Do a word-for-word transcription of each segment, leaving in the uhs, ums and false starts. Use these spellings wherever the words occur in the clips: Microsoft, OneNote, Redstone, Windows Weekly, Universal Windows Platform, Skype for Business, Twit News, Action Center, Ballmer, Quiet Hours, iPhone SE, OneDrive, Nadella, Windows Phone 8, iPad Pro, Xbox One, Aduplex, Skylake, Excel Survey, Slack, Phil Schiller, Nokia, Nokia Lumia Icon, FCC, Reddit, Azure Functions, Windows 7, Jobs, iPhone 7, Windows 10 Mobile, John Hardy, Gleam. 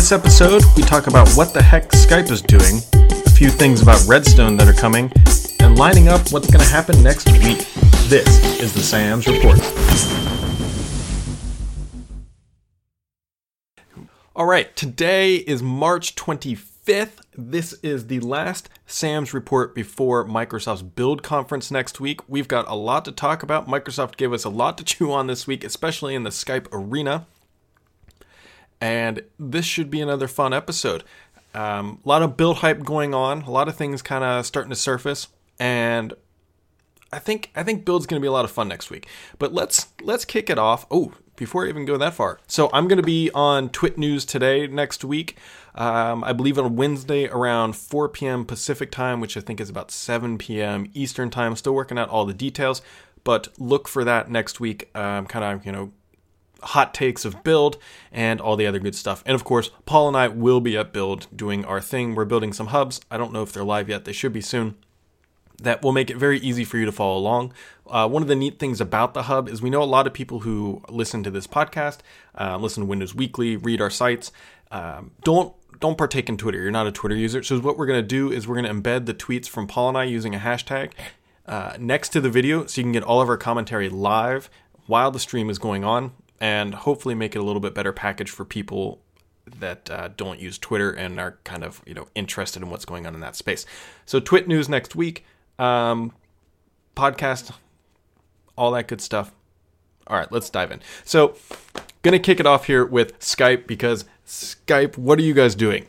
this episode, we talk about what the heck Skype is doing, a few things about Redstone that are coming, and lining up what's going to happen next week. This is the Sam's Report. All right, today is March twenty-fifth. This is the last Sam's Report before Microsoft's Build conference next week. We've got a lot to talk about. Microsoft gave us a lot to chew on this week, especially in the Skype arena. And this should be another fun episode. Um, a lot of build hype going on. A lot of things kind of starting to surface. And I think I think build's going to be a lot of fun next week. But let's let's kick it off. Oh, before I even go that far. So I'm going to be on Twit News today next week. Um, I believe on Wednesday around four p.m. Pacific time, which I think is about seven p.m. Eastern time. Still working out all the details. But look for that next week. Um, kind of, you know, hot takes of Build and all the other good stuff. And of course, Paul and I will be at Build doing our thing. We're building some hubs. I don't know if they're live yet. They should be soon. That will make it very easy for you to follow along. Uh, one of the neat things about the hub is we know a lot of people who listen to this podcast, uh, listen to Windows Weekly, read our sites, um, don't don't partake in Twitter. You're not a Twitter user. So what we're going to do is we're going to embed the tweets from Paul and I using a hashtag uh, next to the video so you can get all of our commentary live while the stream is going on, and hopefully make it a little bit better package for people that uh, don't use Twitter and are kind of, you know, interested in what's going on in that space. So Twit News next week, um, podcast, all that good stuff. All right, let's dive in. So going to kick it off here with Skype, because Skype, what are you guys doing?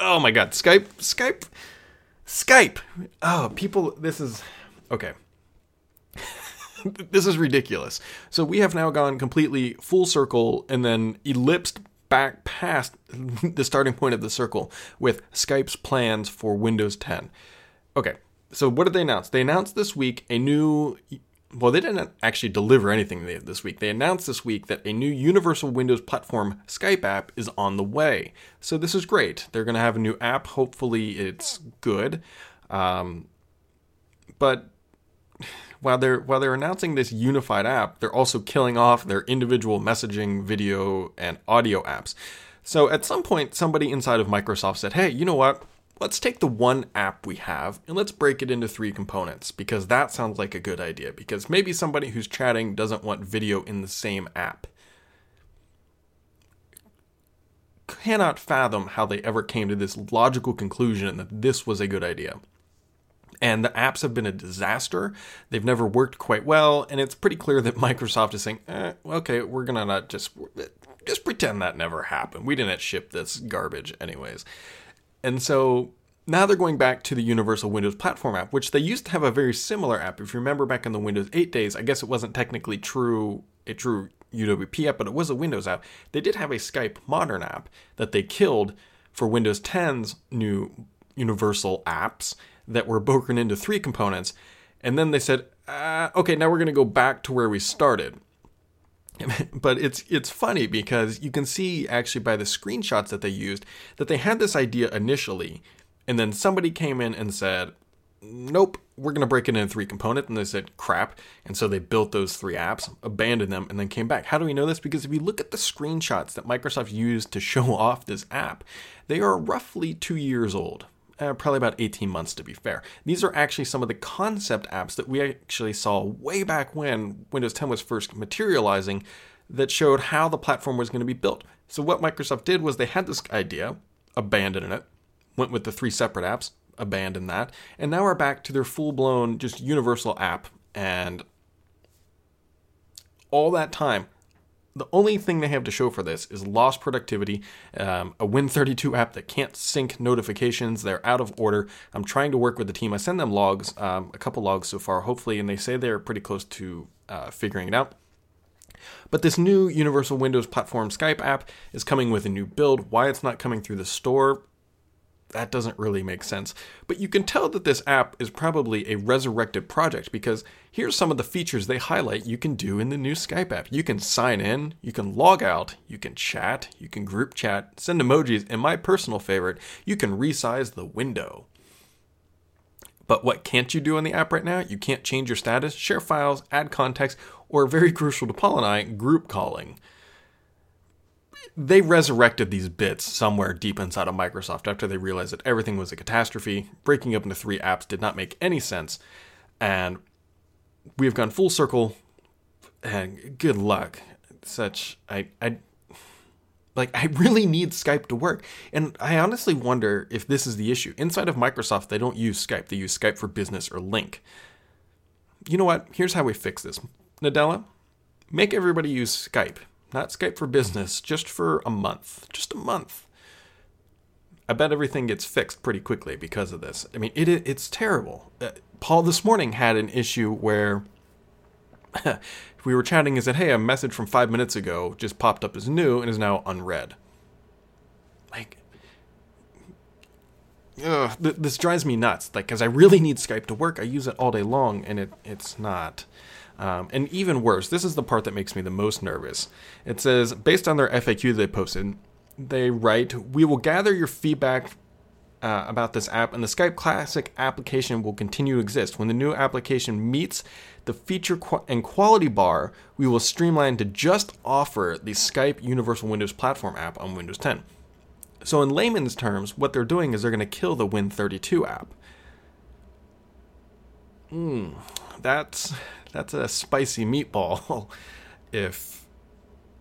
Oh my God, Skype, Skype, Skype. Oh, people, this is, okay. This is ridiculous. So we have now gone completely full circle and then ellipsed back past the starting point of the circle with Skype's plans for Windows ten. Okay, so what did they announce? They announced this week a new... Well, they didn't actually deliver anything this week. They announced this week that a new Universal Windows Platform Skype app is on the way. So this is great. They're going to have a new app. Hopefully it's good. Um, but... While they're while they're announcing this unified app, they're also killing off their individual messaging, video, and audio apps. So at some point, somebody inside of Microsoft said, hey, you know what? Let's take the one app we have and let's break it into three components, because that sounds like a good idea, because maybe somebody who's chatting doesn't want video in the same app. Cannot fathom how they ever came to this logical conclusion that this was a good idea. And the apps have been a disaster. They've never worked quite well. And it's pretty clear that Microsoft is saying, eh, okay, we're going to not just, just pretend that never happened. We didn't ship this garbage anyways. And so now they're going back to the Universal Windows Platform app, which they used to have a very similar app. If you remember back in the Windows eight days, I guess it wasn't technically true, a true U W P app, but it was a Windows app. They did have a Skype Modern app that they killed for Windows ten's new Universal apps that were broken into three components. And then they said, uh, okay, now we're going to go back to where we started. But it's it's funny, because you can see actually by the screenshots that they used that they had this idea initially. And then somebody came in and said, nope, we're going to break it into three components. And they said, crap. And so they built those three apps, abandoned them, and then came back. How do we know this? Because if you look at the screenshots that Microsoft used to show off this app, they are roughly two years old. Uh, probably about eighteen months to be fair. These are actually some of the concept apps that we actually saw way back when Windows ten was first materializing, that showed how the platform was going to be built. So what Microsoft did was they had this idea, abandoned it, went with the three separate apps, abandoned that, and now we're back to their full-blown just universal app. And all that time, the only thing they have to show for this is lost productivity, um, a Win thirty-two app that can't sync notifications. They're out of order. I'm trying to work with the team. I send them logs, um, a couple logs so far, hopefully, and they say they're pretty close to uh, figuring it out. But this new Universal Windows Platform Skype app is coming with a new build. Why it's not coming through the store, that doesn't really make sense. But you can tell that this app is probably a resurrected project, because here's some of the features they highlight you can do in the new Skype app. You can sign in, you can log out, you can chat, you can group chat, send emojis, and my personal favorite, you can resize the window. But what can't you do in the app right now? You can't change your status, share files, add context, or very crucial to Paul and I, group calling. they resurrected these bits somewhere deep inside of Microsoft after they realized that everything was a catastrophe. Breaking up into three apps did not make any sense. And we have gone full circle. And good luck. Such, I, I, like, I really need Skype to work. And I honestly wonder if this is the issue. Inside of Microsoft, they don't use Skype. They use Skype for Business or Link. You know what? Here's how we fix this. Nadella, make everybody use Skype. Not Skype for Business, just for a month. Just a month. I bet everything gets fixed pretty quickly because of this. I mean, it it's terrible. Uh, Paul this morning had an issue where we were chatting and said, hey, a message from five minutes ago just popped up as new and is now unread. Like, ugh, th- this drives me nuts. Like, because I really need Skype to work. I use it all day long, and it it's not. Um, and even worse, this is the part that makes me the most nervous. It says, based on their F A Q they posted, they write, we will gather your feedback uh, about this app, and the Skype Classic application will continue to exist. When the new application meets the feature qu- and quality bar, we will streamline to just offer the Skype Universal Windows Platform app on Windows ten. So in layman's terms, what they're doing is they're going to kill the Win thirty-two app. Mm, that's... That's a spicy meatball. If,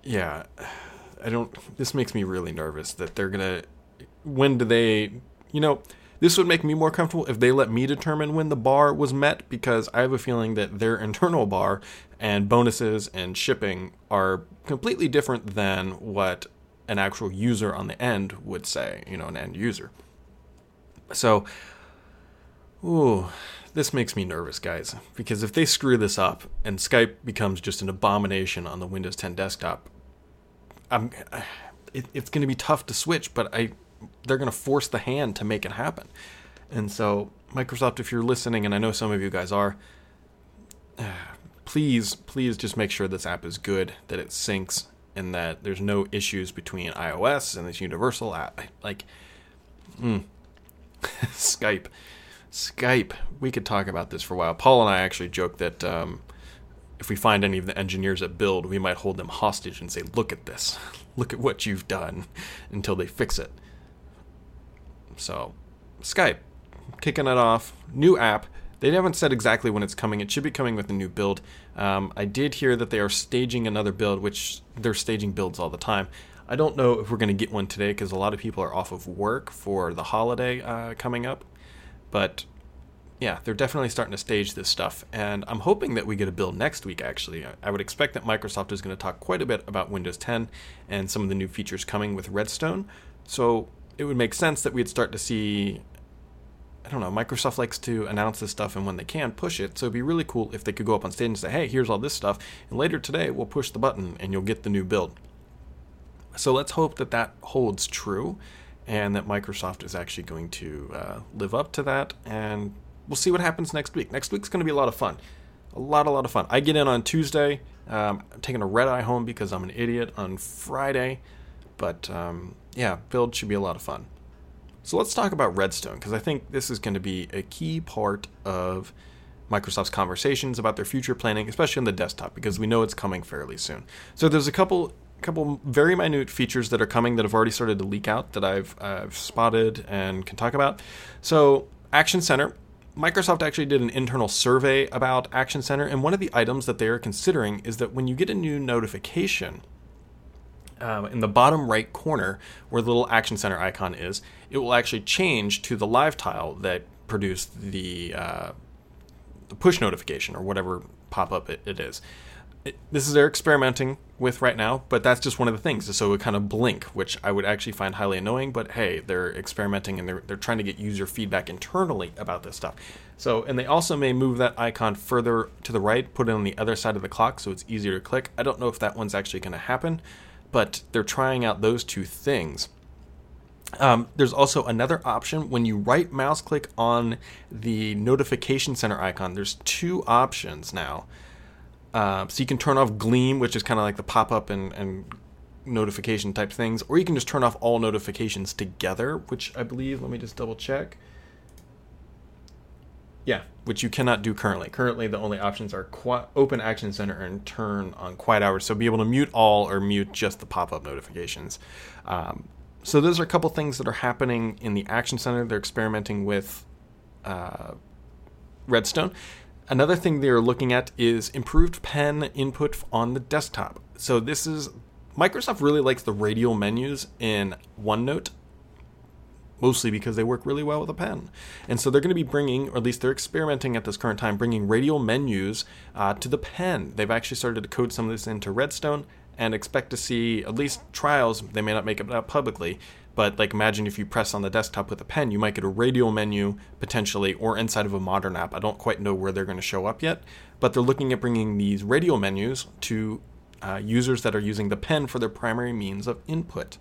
yeah, I don't, this makes me really nervous that they're going to, when do they, you know, this would make me more comfortable if they let me determine when the bar was met, because I have a feeling that their internal bar and bonuses and shipping are completely different than what an actual user on the end would say, you know, an end user. So, ooh. This makes me nervous, guys, because if they screw this up and Skype becomes just an abomination on the Windows ten desktop, I'm, it, it's going to be tough to switch, but I, they're going to force the hand to make it happen. And so, Microsoft, if you're listening, and I know some of you guys are, please, please just make sure this app is good, that it syncs, and that there's no issues between iOS and this Universal app. Like, mm, Skype. Skype. We could talk about this for a while. Paul and I actually joked that um, if we find any of the engineers at Build, we might hold them hostage and say, look at this. Look at what you've done, until they fix it. So, Skype. Kicking it off. New app. They haven't said exactly when it's coming. It should be coming with the new build. Um, I did hear that they are staging another build, which they're staging builds all the time. I don't know if we're going to get one today because a lot of people are off of work for the holiday uh, coming up. But, yeah, they're definitely starting to stage this stuff. And I'm hoping that we get a build next week, actually. I would expect that Microsoft is going to talk quite a bit about Windows ten and some of the new features coming with Redstone. So it would make sense that we'd start to see, I don't know, Microsoft likes to announce this stuff and when they can, push it. So it'd be really cool if they could go up on stage and say, hey, here's all this stuff. And later today, we'll push the button and you'll get the new build. So let's hope that that holds true, and that Microsoft is actually going to uh, live up to that, and we'll see what happens next week. Next week's going to be a lot of fun. A lot, a lot of fun. I get in on Tuesday. Um, I'm taking a red-eye home because I'm an idiot on Friday, but um, yeah, Build should be a lot of fun. So let's talk about Redstone, because I think this is going to be a key part of Microsoft's conversations about their future planning, especially on the desktop, because we know it's coming fairly soon. So there's a couple... A couple very minute features that are coming that have already started to leak out that I've uh, spotted and can talk about. So Action Center, Microsoft actually did an internal survey about Action Center, and one of the items that they are considering is that when you get a new notification, um, in the bottom right corner where the little Action Center icon is, it will actually change to the live tile that produced the, uh, the push notification or whatever pop-up it, it is. It, this is they're experimenting with right now, but that's just one of the things. So it would kind of blink, which I would actually find highly annoying, but hey, they're experimenting and they're, they're trying to get user feedback internally about this stuff. So, and they also may move that icon further to the right, put it on the other side of the clock so it's easier to click. I don't know if that one's actually going to happen, but they're trying out those two things. Um, there's also another option. When you right mouse click on the notification center icon, there's two options now. Uh, so you can turn off Gleam, which is kind of like the pop-up and, and notification type things, or you can just turn off all notifications together, which I believe, let me just double check. Yeah, which you cannot do currently. Currently, the only options are qu- open Action Center and turn on Quiet Hours. So be able to mute all or mute just the pop-up notifications. Um, so those are a couple things that are happening in the Action Center. They're experimenting with uh, Redstone. Another thing they're looking at is improved pen input on the desktop. So this is, Microsoft really likes the radial menus in OneNote, mostly because they work really well with a pen. And so they're going to be bringing, or at least they're experimenting at this current time, bringing radial menus uh, to the pen. They've actually started to code some of this into Redstone and expect to see at least trials. They may not make it out publicly, but like imagine if you press on the desktop with a pen, you might get a radial menu potentially, or inside of a modern app. I don't quite know where they're going to show up yet, but they're looking at bringing these radial menus to uh, users that are using the pen for their primary means of input.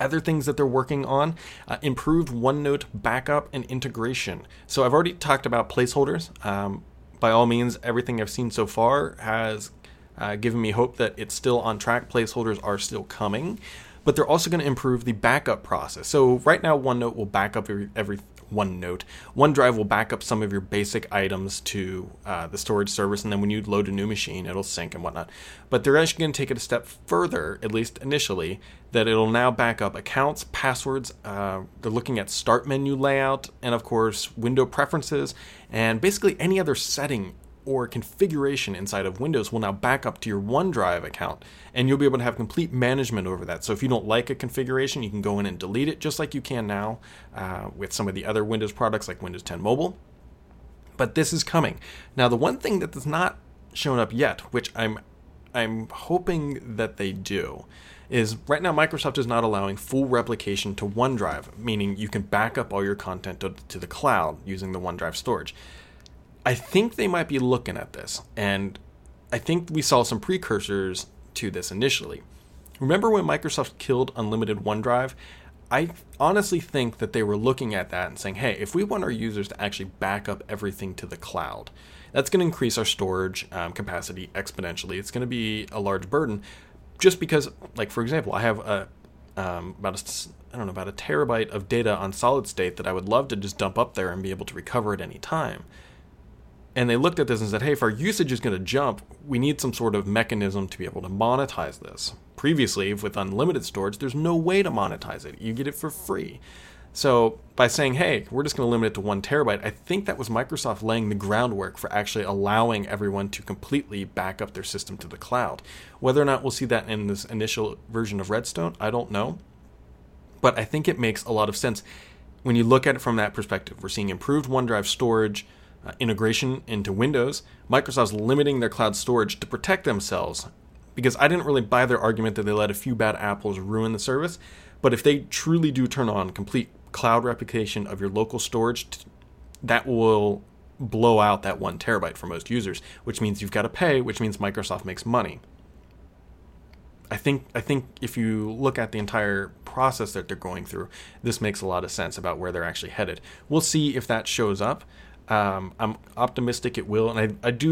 Other things that they're working on, uh, improved OneNote backup and integration. So I've already talked about placeholders. Um, by all means, everything I've seen so far has uh, given me hope that it's still on track. Placeholders are still coming, but they're also going to improve the backup process. So right now, OneNote will back up every, every OneNote. OneDrive will back up some of your basic items to uh, the storage service, and then when you load a new machine, it'll sync and whatnot. But they're actually going to take it a step further, at least initially, that it'll now back up accounts, passwords. Uh, they're looking at start menu layout, and of course, window preferences, and basically any other setting or configuration inside of Windows will now back up to your OneDrive account, and you'll be able to have complete management over that. So if you don't like a configuration, you can go in and delete it, just like you can now uh, with some of the other Windows products like Windows ten Mobile. But this is coming. Now, the one thing that's not shown up yet, which I'm I'm hoping that they do, is right now Microsoft is not allowing full replication to OneDrive, meaning you can back up all your content to, to the cloud using the OneDrive storage. I think they might be looking at this, and I think we saw some precursors to this initially. Remember when Microsoft killed unlimited OneDrive? I honestly think that they were looking at that and saying, hey, if we want our users to actually back up everything to the cloud, that's going to increase our storage um, capacity exponentially. It's going to be a large burden just because, like, for example, I have a, um, about a... I don't know, about a terabyte of data on solid state that I would love to just dump up there and be able to recover at any time. And they looked at this and said, hey, if our usage is going to jump, we need some sort of mechanism to be able to monetize this. Previously, with unlimited storage, there's no way to monetize it. You get it for free. So by saying, hey, we're just going to limit it to one terabyte, I think that was Microsoft laying the groundwork for actually allowing everyone to completely back up their system to the cloud. Whether or not we'll see that in this initial version of Redstone, I don't know. But I think it makes a lot of sense when you look at it from that perspective. We're seeing improved OneDrive storage, Uh, integration into Windows. Microsoft's limiting their cloud storage to protect themselves, because I didn't really buy their argument that they let a few bad apples ruin the service. But if they truly do turn on complete cloud replication of your local storage, t- that will blow out that one terabyte for most users, which means you've got to pay, which means Microsoft makes money. I think I think if you look at the entire process that they're going through, this makes a lot of sense about where they're actually headed. We'll see if that shows up. Um, I'm optimistic it will, and I, I do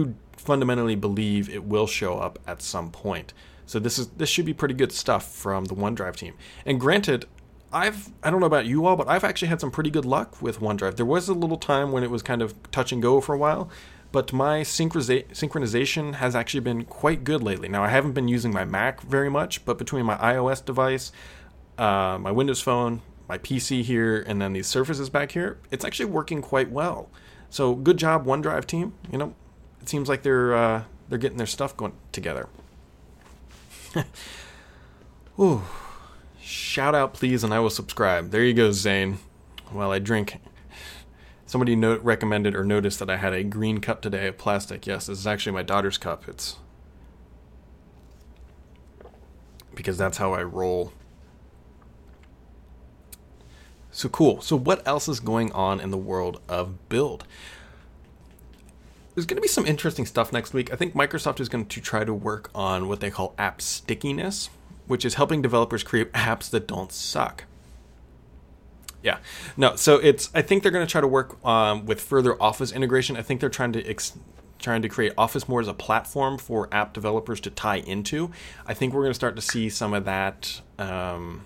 fundamentally believe it will show up at some point. So this is this should be pretty good stuff from the OneDrive team. And granted, I've I don't know about you all, but I've actually had some pretty good luck with OneDrive. There was a little time when it was kind of touch and go for a while, but my synchroniza- synchronization has actually been quite good lately. Now, I haven't been using my Mac very much, but between my iOS device, uh, my Windows Phone, my P C here, and then these Surfaces back here, it's actually working quite well. So good job, OneDrive team. You know, it seems like they're uh, they're getting their stuff going together. Ooh, shout out, please, and I will subscribe. There you go, Zane. While I drink, somebody note, recommended or noticed that I had a green cup today of plastic. Yes, this is actually my daughter's cup. It's because that's how I roll. So cool. So what else is going on in the world of Build? There's going to be some interesting stuff next week. I think Microsoft is going to try to work on what they call app stickiness, which is helping developers create apps that don't suck. Yeah. No, so it's, I think they're going to try to work um, with further Office integration. I think they're trying to ex- trying to create Office more as a platform for app developers to tie into. I think we're going to start to see some of that... Um,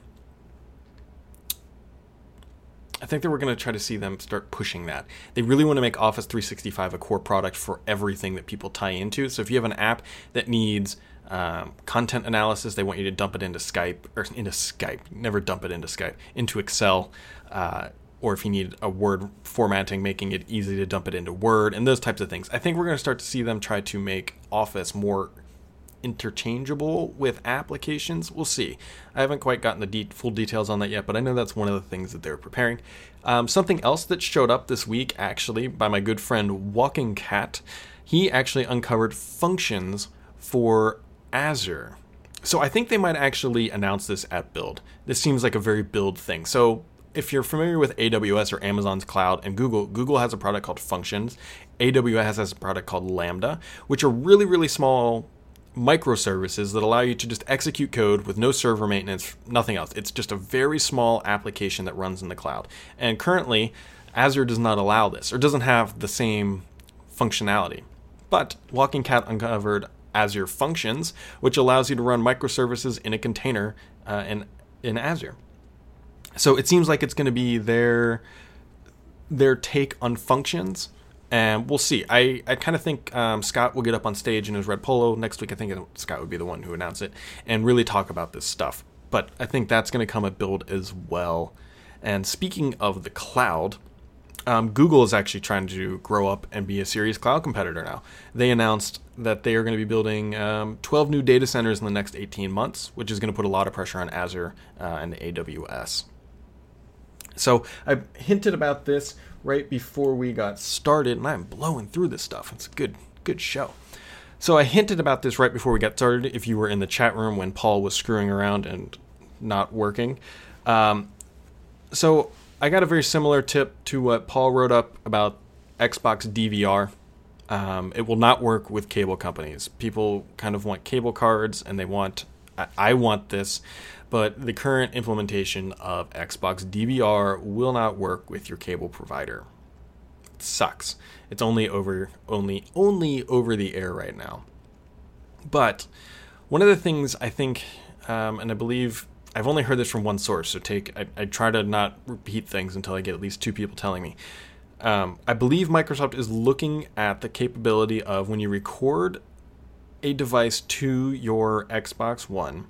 I think that we're going to try to see them start pushing that. They really want to make Office three sixty-five a core product for everything that people tie into. So if you have an app that needs um, content analysis, they want you to dump it into Skype, or into Skype, never dump it into Skype, into Excel, uh, or if you need a Word formatting, making it easy to dump it into Word, and those types of things. I think we're going to start to see them try to make Office more interchangeable with applications. We'll see. I haven't quite gotten the de- full details on that yet, but I know that's one of the things that they're preparing. Um, something else that showed up this week, actually, by my good friend Walking Cat, he actually uncovered functions for Azure. So I think they might actually announce this at Build. This seems like a very Build thing. So if you're familiar with A W S or Amazon's cloud and Google, Google has a product called Functions. A W S has a product called Lambda, which are really, really small microservices that allow you to just execute code with no server maintenance, nothing else. It's just a very small application that runs in the cloud. And currently, Azure does not allow this or doesn't have the same functionality. But Walking Cat uncovered Azure Functions, which allows you to run microservices in a container uh, in, in Azure. So it seems like it's going to be their their take on functions, and we'll see. I, I kind of think um, Scott will get up on stage in his red polo next week. I think Scott would be the one who announced it and really talk about this stuff. But I think that's going to come at Build as well. And speaking of the cloud, um, Google is actually trying to grow up and be a serious cloud competitor now. They announced that they are going to be building um, twelve new data centers in the next eighteen months, which is going to put a lot of pressure on Azure uh, and A W S. So I hinted about this right before we got started, and I'm blowing through this stuff. It's a good, good show. So I hinted about this right before we got started, if you were in the chat room when Paul was screwing around and not working. Um, so I got a very similar tip to what Paul wrote up about Xbox D V R. Um, it will not work with cable companies. People kind of want cable cards, and they want, I, I want this. But the current implementation of Xbox D V R will not work with your cable provider. It sucks. It's only over only only over the air right now. But one of the things I think, um, and I believe I've only heard this from one source, so take I, I try to not repeat things until I get at least two people telling me. Um, I believe Microsoft is looking at the capability of when you record a device to your Xbox One,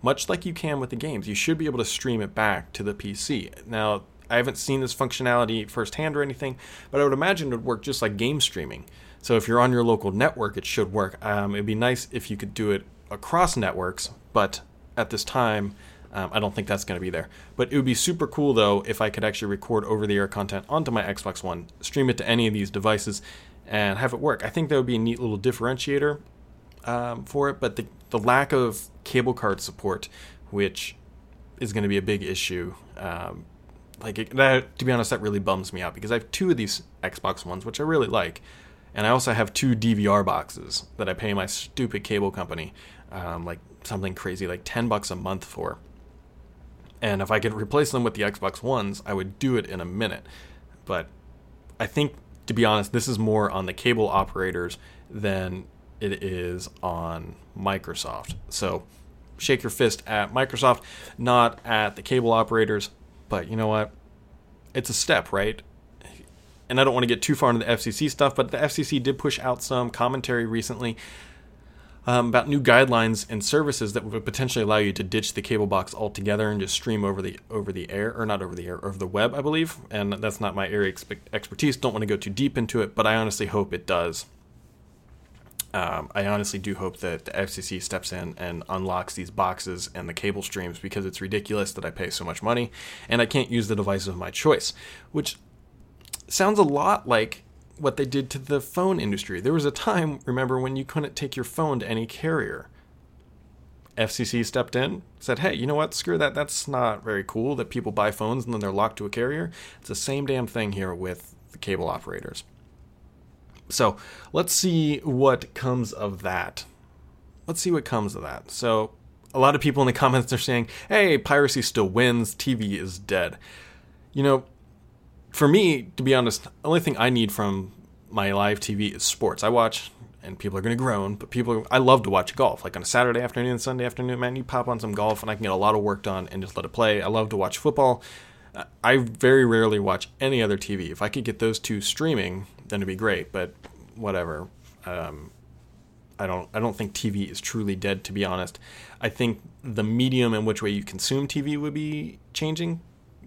much like you can with the games, you should be able to stream it back to the P C. Now, I haven't seen this functionality firsthand or anything, but I would imagine it would work just like game streaming. So if you're on your local network, it should work. Um, it'd be nice if you could do it across networks, but at this time, um, I don't think that's going to be there. But it would be super cool, though, if I could actually record over-the-air content onto my Xbox One, stream it to any of these devices, and have it work. I think that would be a neat little differentiator um, for it, but the The lack of cable card support, which is going to be a big issue, um, like it, that, to be honest, that really bums me out because I have two of these Xbox Ones, which I really like, and I also have two D V R boxes that I pay my stupid cable company, um, like something crazy, like ten bucks a month for. And if I could replace them with the Xbox Ones, I would do it in a minute. But I think, to be honest, this is more on the cable operators than it is on Microsoft. So shake your fist at Microsoft, not at the cable operators. But you know what? It's a step, right? And I don't want to get too far into the F C C stuff, but the F C C did push out some commentary recently um, about new guidelines and services that would potentially allow you to ditch the cable box altogether and just stream over the over the air, or not over the air, over the web, I believe. And that's not my area expe- expertise. Don't want to go too deep into it, but I honestly hope it does. Um, I honestly do hope that the F C C steps in and unlocks these boxes and the cable streams because it's ridiculous that I pay so much money and I can't use the device of my choice, which sounds a lot like what they did to the phone industry. There was a time, remember, when you couldn't take your phone to any carrier. F C C stepped in, said, hey, you know what, screw that. That's not very cool that people buy phones and then they're locked to a carrier. It's the same damn thing here with the cable operators. So let's see what comes of that. Let's see what comes of that. So a lot of people in the comments are saying, hey, piracy still wins. T V is dead. You know, for me, to be honest, the only thing I need from my live T V is sports. I watch, and people are going to groan, but people, are, I love to watch golf. Like on a Saturday afternoon, Sunday afternoon, man, you pop on some golf and I can get a lot of work done and just let it play. I love to watch football. I very rarely watch any other T V. If I could get those two streaming, then it'd be great, but whatever. Um, I don't I don't think T V is truly dead, to be honest. I think the medium in which way you consume T V would be changing.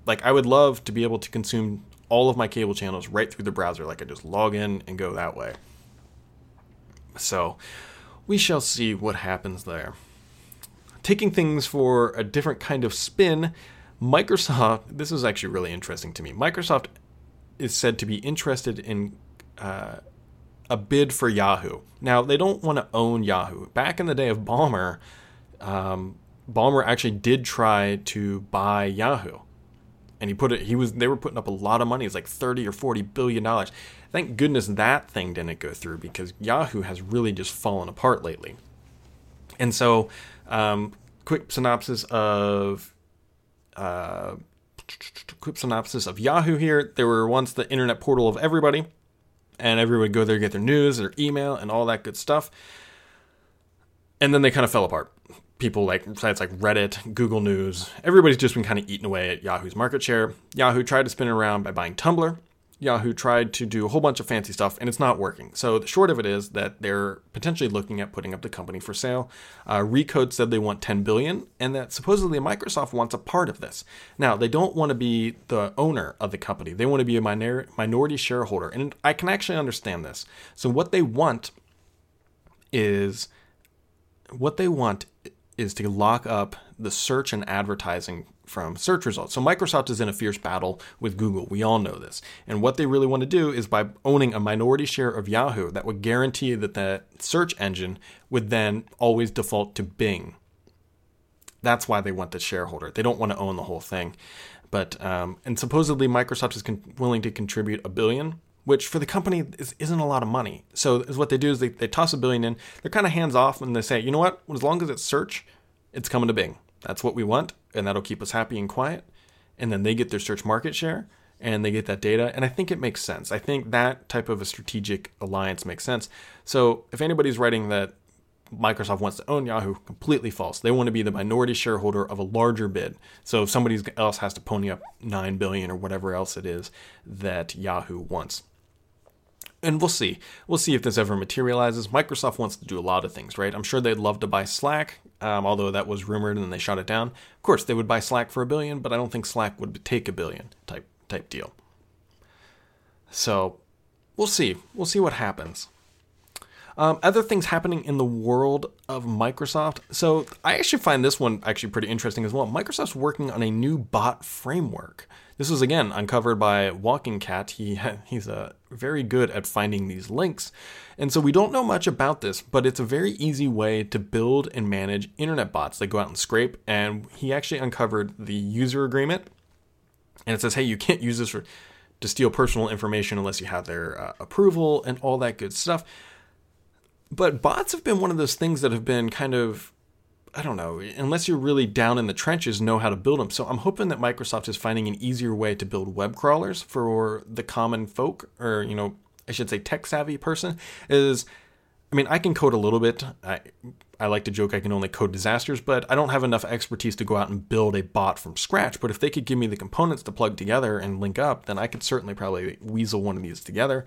Like, I would love to be able to consume all of my cable channels right through the browser. Like, I just log in and go that way. So we shall see what happens there. Taking things for a different kind of spin, Microsoft, this is actually really interesting to me. Microsoft is said to be interested in uh, a bid for Yahoo. Now, they don't want to own Yahoo. Back in the day of Ballmer, um, Ballmer actually did try to buy Yahoo. And he put it, he was, they were putting up a lot of money. It's like thirty or forty billion dollars. Thank goodness that thing didn't go through, because Yahoo has really just fallen apart lately. And so, um, quick synopsis of uh, quick synopsis of Yahoo here. They were once the internet portal of everybody, and everyone would go there to get their news, their email, and all that good stuff. And then they kind of fell apart. People like sites like Reddit, Google News, everybody's just been kind of eating away at Yahoo's market share. Yahoo tried to spin it around by buying Tumblr. Yahoo tried to do a whole bunch of fancy stuff, and it's not working. So the short of it is that they're potentially looking at putting up the company for sale. Uh, Recode said they want ten billion dollars, and that supposedly Microsoft wants a part of this. Now, they don't want to be the owner of the company. They want to be a minor- minority shareholder, and I can actually understand this. So what they want is what they want is to lock up the search and advertising from search results. So Microsoft is in a fierce battle with Google. We all know this. And what they really want to do is, by owning a minority share of Yahoo, that would guarantee that the search engine would then always default to Bing. That's why they want the shareholder. They don't want to own the whole thing. But um, and supposedly Microsoft is con- willing to contribute a billion, which for the company is, isn't a lot of money. So is what they do is they, they toss a billion in. They're kind of hands off, and they say, you know what? As long as it's search, it's coming to Bing. That's what we want, and that'll keep us happy and quiet. And then they get their search market share, and they get that data. And I think it makes sense. I think that type of a strategic alliance makes sense. So if anybody's writing that Microsoft wants to own Yahoo, completely false. They want to be the minority shareholder of a larger bid. So if somebody else has to pony up nine billion dollars or whatever else it is that Yahoo wants. And we'll see. We'll see if this ever materializes. Microsoft wants to do a lot of things, right? I'm sure they'd love to buy Slack, um, although that was rumored and they shot it down. Of course, they would buy Slack for a billion, but I don't think Slack would take a billion type type deal. So we'll see. We'll see what happens. Um, other things happening in the world of Microsoft. So I actually find this one actually pretty interesting as well. Microsoft's working on a new bot framework. This was, again, uncovered by Walking Cat. He He's uh, very good at finding these links. And so we don't know much about this, but it's a very easy way to build and manage internet bots. They go out and scrape, and he actually uncovered the user agreement. And it says, hey, you can't use this for, to steal personal information unless you have their uh, approval and all that good stuff. But bots have been one of those things that have been kind of, I don't know, unless you're really down in the trenches, know how to build them. So I'm hoping that Microsoft is finding an easier way to build web crawlers for the common folk, or, you know, I should say tech-savvy person. Is, I mean, I can code a little bit. I I like to joke I can only code disasters, but I don't have enough expertise to go out and build a bot from scratch. But if they could give me the components to plug together and link up, then I could certainly probably weasel one of these together.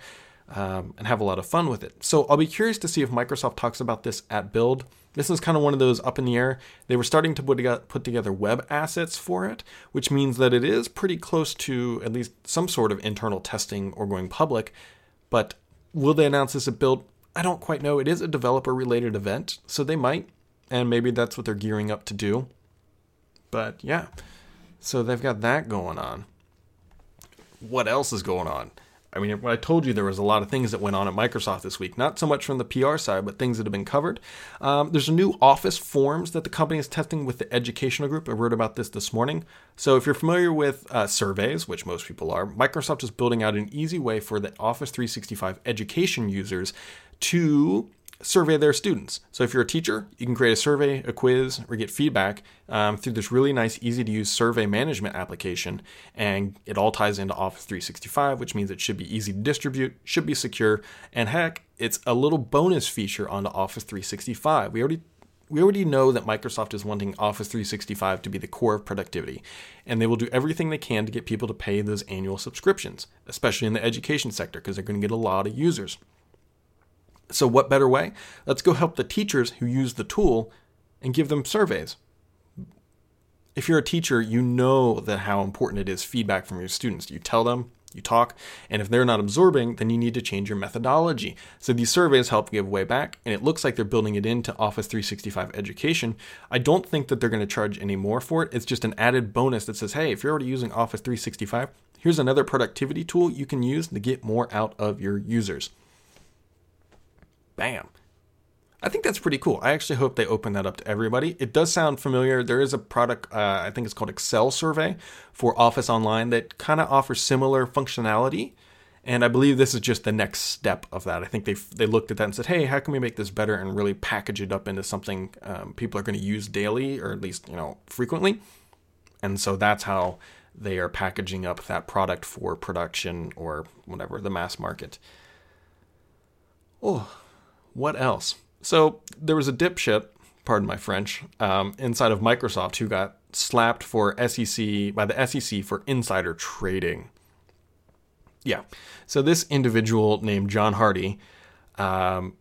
Um, and have a lot of fun with it. So I'll be curious to see if Microsoft talks about this at Build. This is kind of one of those up in the air. They were starting to put together web assets for it, which means that it is pretty close to at least some sort of internal testing or going public. But will they announce this at Build? I don't quite know. It is a developer-related event, so they might, and maybe that's what they're gearing up to do. But yeah, so they've got that going on. What else is going on? I mean, when I told you there was a lot of things that went on at Microsoft this week, not so much from the P R side, but things that have been covered. Um, there's a new Office forms that the company is testing with the educational group. I wrote about this this morning. So if you're familiar with uh, surveys, which most people are, Microsoft is building out an easy way for the Office three sixty-five education users to survey their students. So if you're a teacher, you can create a survey, a quiz, or get feedback um, through this really nice, easy-to-use survey management application. And it all ties into Office three sixty-five, which means it should be easy to distribute, should be secure, and heck, it's a little bonus feature onto Office three sixty-five. We already We already know that Microsoft is wanting Office three sixty-five to be the core of productivity, and they will do everything they can to get people to pay those annual subscriptions, especially in the education sector, because they're going to get a lot of users. So what better way? Let's go help the teachers who use the tool and give them surveys. If you're a teacher, you know that how important it is feedback from your students. You tell them, you talk, and if they're not absorbing, then you need to change your methodology. So these surveys help give way back, and it looks like they're building it into Office three sixty-five Education. I don't think that they're going to charge any more for it. It's just an added bonus that says, hey, if you're already using Office three sixty-five, here's another productivity tool you can use to get more out of your users. Bam. I think that's pretty cool. I actually hope they open that up to everybody. It does sound familiar. There is a product, uh, I think it's called Excel Survey for Office Online that kind of offers similar functionality. And I believe this is just the next step of that. I think they they looked at that and said, hey, how can we make this better and really package it up into something um, people are going to use daily or at least, you know, frequently. And so that's how they are packaging up that product for production or whatever, the mass market. Oh, what else? So there was a dipshit, pardon my French, um, inside of Microsoft who got slapped for S E C by the S E C for insider trading. Yeah. So this individual named John Hardy um,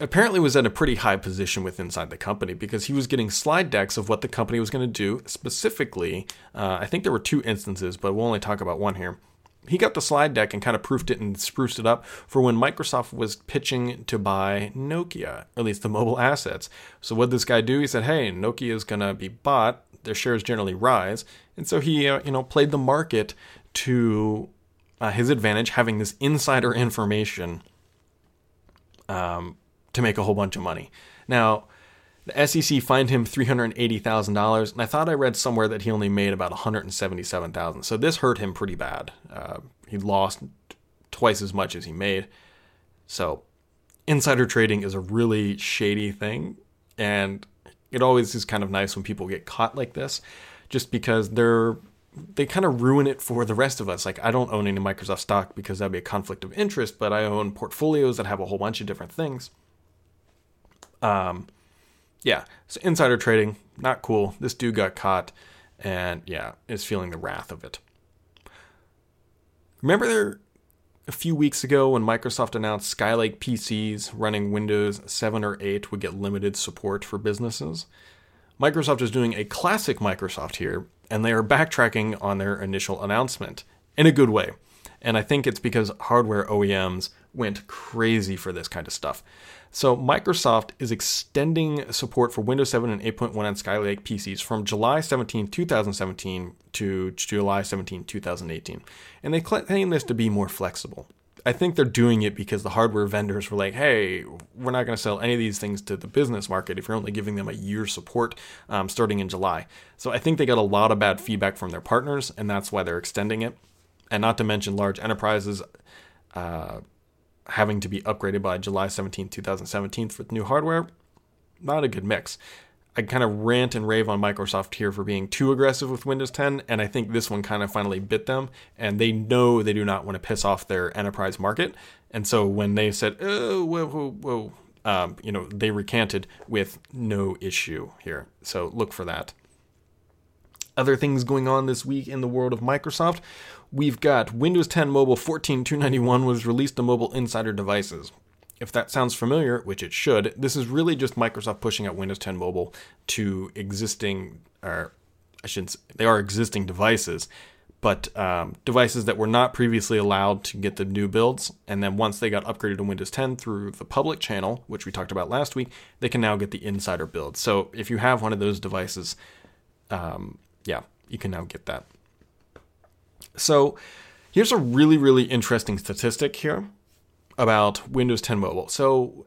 apparently was at a pretty high position with inside the company because he was getting slide decks of what the company was going to do. Specifically, uh, I think there were two instances, but we'll only talk about one here. He got the slide deck and kind of proofed it and spruced it up for when Microsoft was pitching to buy Nokia, or at least the mobile assets. So what did this guy do? He said, hey, Nokia is going to be bought. Their shares generally rise. And so he uh, you know, played the market to uh, his advantage, having this insider information um, to make a whole bunch of money. Now, the S E C fined him three hundred eighty thousand dollars, and I thought I read somewhere that he only made about one hundred seventy-seven thousand dollars. So this hurt him pretty bad. Uh, he lost twice as much as he made. So insider trading is a really shady thing, and it always is kind of nice when people get caught like this, just because they're they kind of ruin it for the rest of us. Like, I don't own any Microsoft stock because that'd be a conflict of interest, but I own portfolios that have a whole bunch of different things. Um. Yeah, so insider trading, not cool. This dude got caught and, yeah, is feeling the wrath of it. Remember there a few weeks ago when Microsoft announced Skylake P Cs running Windows seven or eight would get limited support for businesses? Microsoft is doing a classic Microsoft here, and they are backtracking on their initial announcement in a good way. And I think it's because hardware O E Ms went crazy for this kind of stuff. So Microsoft is extending support for Windows seven and eight point one on Skylake P Cs from July seventeenth, twenty seventeen to July seventeenth, twenty eighteen. And they claim this to be more flexible. I think they're doing it because the hardware vendors were like, hey, we're not going to sell any of these things to the business market if you're only giving them a year's support um, starting in July. So I think they got a lot of bad feedback from their partners, and that's why they're extending it. And not to mention large enterprises uh, having to be upgraded by July seventeenth, twenty seventeen for new hardware. Not a good mix. I kind of rant and rave on Microsoft here for being too aggressive with Windows ten, and I think this one kind of finally bit them, and they know they do not want to piss off their enterprise market. And so when they said, oh, whoa, whoa, whoa, um, you know, they recanted with no issue here. So look for that. Other things going on this week in the world of Microsoft. We've got Windows ten Mobile fourteen two ninety-one was released to mobile insider devices. If that sounds familiar, which it should, this is really just Microsoft pushing out Windows ten Mobile to existing, or I shouldn't say, they are existing devices, but um, devices that were not previously allowed to get the new builds. And then once they got upgraded to Windows ten through the public channel, which we talked about last week, they can now get the insider build. So if you have one of those devices, um, yeah, you can now get that. So here's a really, really interesting statistic here about Windows ten Mobile. So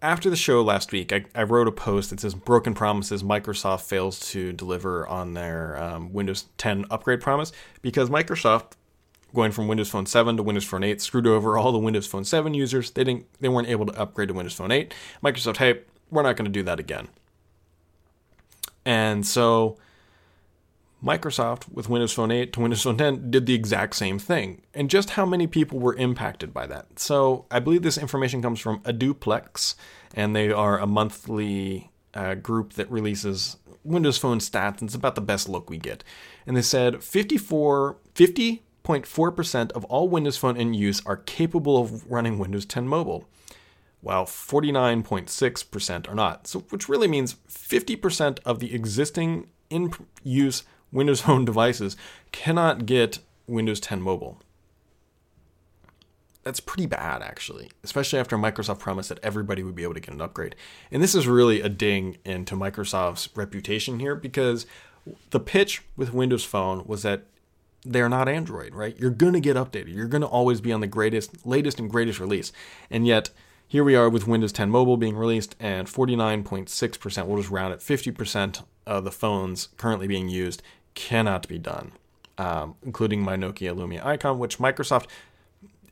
after the show last week, I, I wrote a post that says broken promises, Microsoft fails to deliver on their um, Windows ten upgrade promise, because Microsoft, going from Windows Phone seven to Windows Phone eight, screwed over all the Windows Phone seven users. They didn't, they weren't able to upgrade to Windows Phone eight. Microsoft, hey, we're not going to do that again. And so Microsoft, with Windows Phone eight to Windows Phone ten, did the exact same thing. And just how many people were impacted by that? So I believe this information comes from Aduplex, and they are a monthly uh, group that releases Windows Phone stats, and it's about the best look we get. And they said fifty-four, fifty point four percent of all Windows Phone in use are capable of running Windows ten Mobile, while forty-nine point six percent are not. So, which really means fifty percent of the existing in-use Windows Phone devices cannot get Windows ten Mobile. That's pretty bad, actually, especially after Microsoft promised that everybody would be able to get an upgrade. And this is really a ding into Microsoft's reputation here, because the pitch with Windows Phone was that they're not Android, right? You're going to get updated. You're going to always be on the greatest, latest and greatest release. And yet here we are with Windows ten Mobile being released, and forty-nine point six percent, we'll just round it, fifty percent of the phones currently being used cannot be done, um, including my Nokia Lumia Icon, which Microsoft...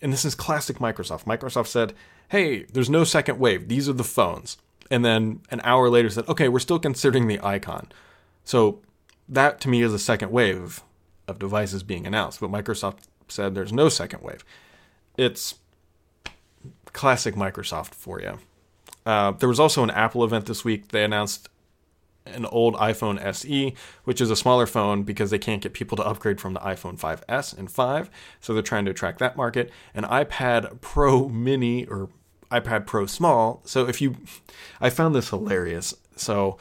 And this is classic Microsoft. Microsoft said, hey, there's no second wave. These are the phones. And then an hour later said, okay, we're still considering the Icon. So that to me is a second wave of devices being announced. But Microsoft said there's no second wave. It's classic Microsoft for you. Uh, there was also an Apple event this week. They announced an old iPhone S E, which is a smaller phone because they can't get people to upgrade from the iPhone five S and five. So they're trying to attract that market. An iPad Pro Mini or iPad Pro Small. So if you, I found this hilarious. So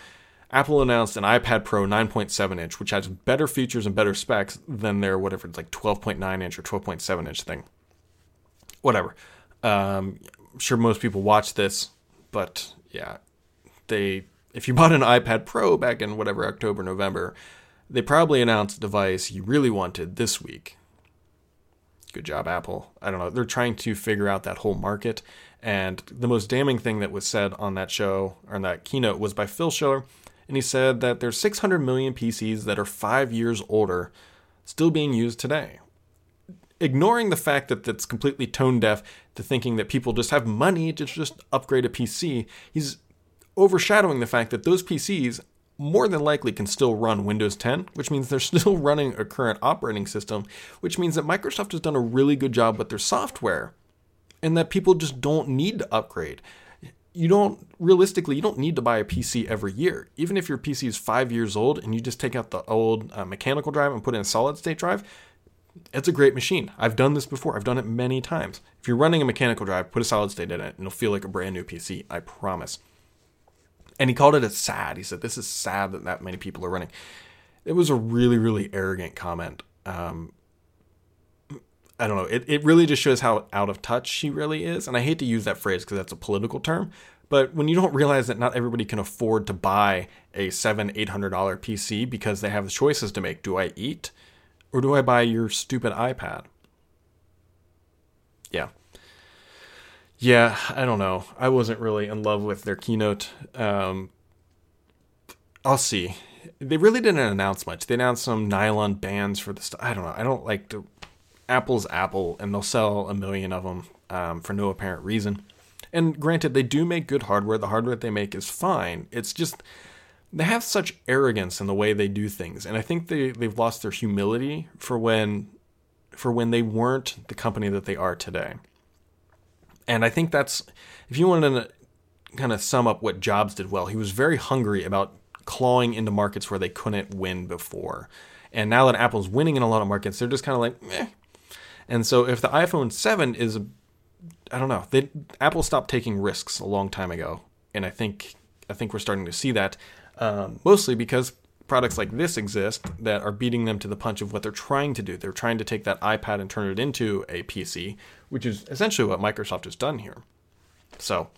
Apple announced an iPad Pro nine point seven inch, which has better features and better specs than their whatever, it's like twelve point nine inch or twelve point seven inch thing. Whatever. Um, I'm sure most people watch this, but yeah, they... If you bought an iPad Pro back in whatever, October, November, they probably announced a device you really wanted this week. Good job, Apple. I don't know. They're trying to figure out that whole market. And the most damning thing that was said on that show, or on that keynote, was by Phil Schiller. And he said that there's six hundred million P Cs that are five years older still being used today. Ignoring the fact that that's completely tone deaf to thinking that people just have money to just upgrade a P C, he's overshadowing the fact that those P Cs more than likely can still run Windows ten, which means they're still running a current operating system, which means that Microsoft has done a really good job with their software and that people just don't need to upgrade. You don't, realistically, you don't need to buy a P C every year. Even if your P C is five years old and you just take out the old uh, mechanical drive and put in a solid state drive, it's a great machine. I've done this before. I've done it many times. If you're running a mechanical drive, put a solid state in it and it'll feel like a brand new P C, I promise. And he called it a sad. He said, this is sad that that many people are running. It was a really, really arrogant comment. Um, I don't know. It, it really just shows how out of touch she really is. And I hate to use that phrase because that's a political term. But when you don't realize that not everybody can afford to buy a seven hundred dollars, eight hundred dollars P C because they have the choices to make. Do I eat or do I buy your stupid iPad? Yeah. Yeah, I don't know. I wasn't really in love with their keynote. Um, I'll see. They really didn't announce much. They announced some nylon bands for the stuff. I don't know. I don't like to... Apple's Apple, and they'll sell a million of them um, for no apparent reason. And granted, they do make good hardware. The hardware they make is fine. It's just they have such arrogance in the way they do things. And I think they, they've lost their humility for when for when they weren't the company that they are today. And I think that's, if you want to kind of sum up what Jobs did well, he was very hungry about clawing into markets where they couldn't win before. And now that Apple's winning in a lot of markets, they're just kind of like, meh. And so if the iPhone seven is, I don't know, they, Apple stopped taking risks a long time ago. And I think I think we're starting to see that, um, mostly because products like this exist that are beating them to the punch of what they're trying to do. They're trying to take that iPad and turn it into a P C, which is essentially what Microsoft has done here. So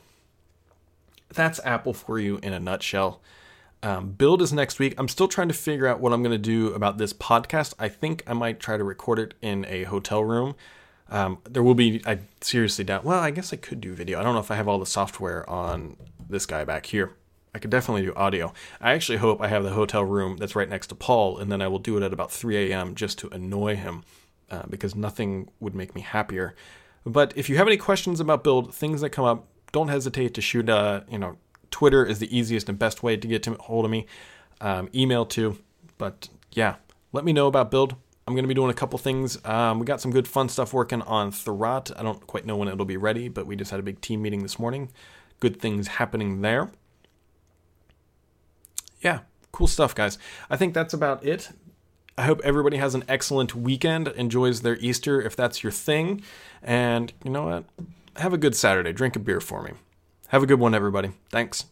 that's Apple for you in a nutshell. Um, Build is next week. I'm still trying to figure out what I'm going to do about this podcast. I think I might try to record it in a hotel room. Um, there will be, I seriously doubt, well, I guess I could do video. I don't know if I have all the software on this guy back here. I could definitely do audio. I actually hope I have the hotel room that's right next to Paul, and then I will do it at about three a.m. just to annoy him, uh, because nothing would make me happier. But if you have any questions about Build, things that come up, don't hesitate to shoot. Uh, you know, Twitter is the easiest and best way to get to hold of me. Um, email too. But yeah, let me know about Build. I'm going to be doing a couple things. Um, we got some good fun stuff working on Therat. I don't quite know when it'll be ready, but we just had a big team meeting this morning. Good things happening there. yeah, cool stuff, guys. I think that's about it. I hope everybody has an excellent weekend, enjoys their Easter if that's your thing. And you know what? Have a good Saturday. Drink a beer for me. Have a good one, everybody. Thanks.